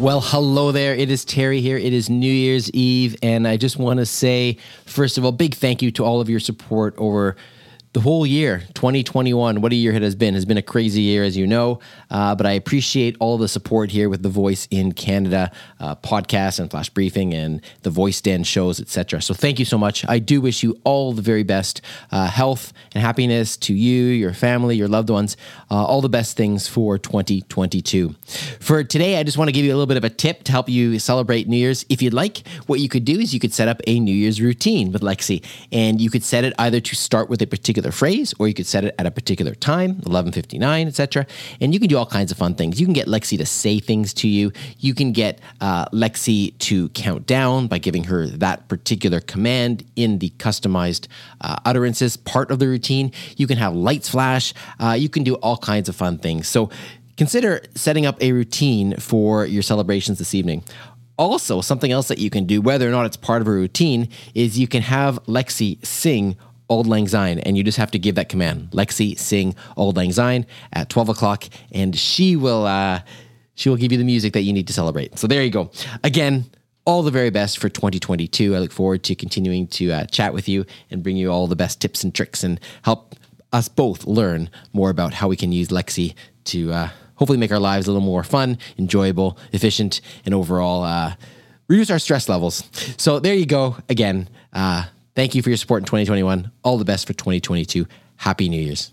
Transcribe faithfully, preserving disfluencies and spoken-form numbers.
Well, hello there. It is Terry here. It is New Year's Eve, and I just want to say, first of all, big thank you to all of your support over the whole year, twenty twenty-one. What a year it has been. It's been a crazy year, as you know, uh, but I appreciate all the support here with the Voice in Canada uh, podcast and Flash Briefing and the Voice Den shows, et cetera. So thank you so much. I do wish you all the very best uh, health and happiness to you, your family, your loved ones, uh, all the best things for twenty twenty-two. For today, I just want to give you a little bit of a tip to help you celebrate New Year's. If you'd like, what you could do is you could set up a New Year's routine with Lexi, and you could set it either to start with a particular phrase, or you could set it at a particular time, eleven fifty-nine, et cetera. And you can do all kinds of fun things. You can get Lexi to say things to you. You can get uh, Lexi to count down by giving her that particular command in the customized uh, utterances part of the routine. You can have lights flash. Uh, you can do all kinds of fun things. So consider setting up a routine for your celebrations this evening. Also, something else that you can do, whether or not it's part of a routine, is you can have Lexi sing Auld Lang Syne, and you just have to give that command. Lexi, sing Auld Lang Syne at twelve o'clock, and she will uh, she will give you the music that you need to celebrate. So there you go. Again, all the very best for twenty twenty-two. I look forward to continuing to uh, chat with you and bring you all the best tips and tricks and help us both learn more about how we can use Lexi to uh, hopefully make our lives a little more fun, enjoyable, efficient, and overall uh, reduce our stress levels. So there you go. Again, uh, Thank you for your support in twenty twenty-one. All the best for twenty twenty-two. Happy New Year's.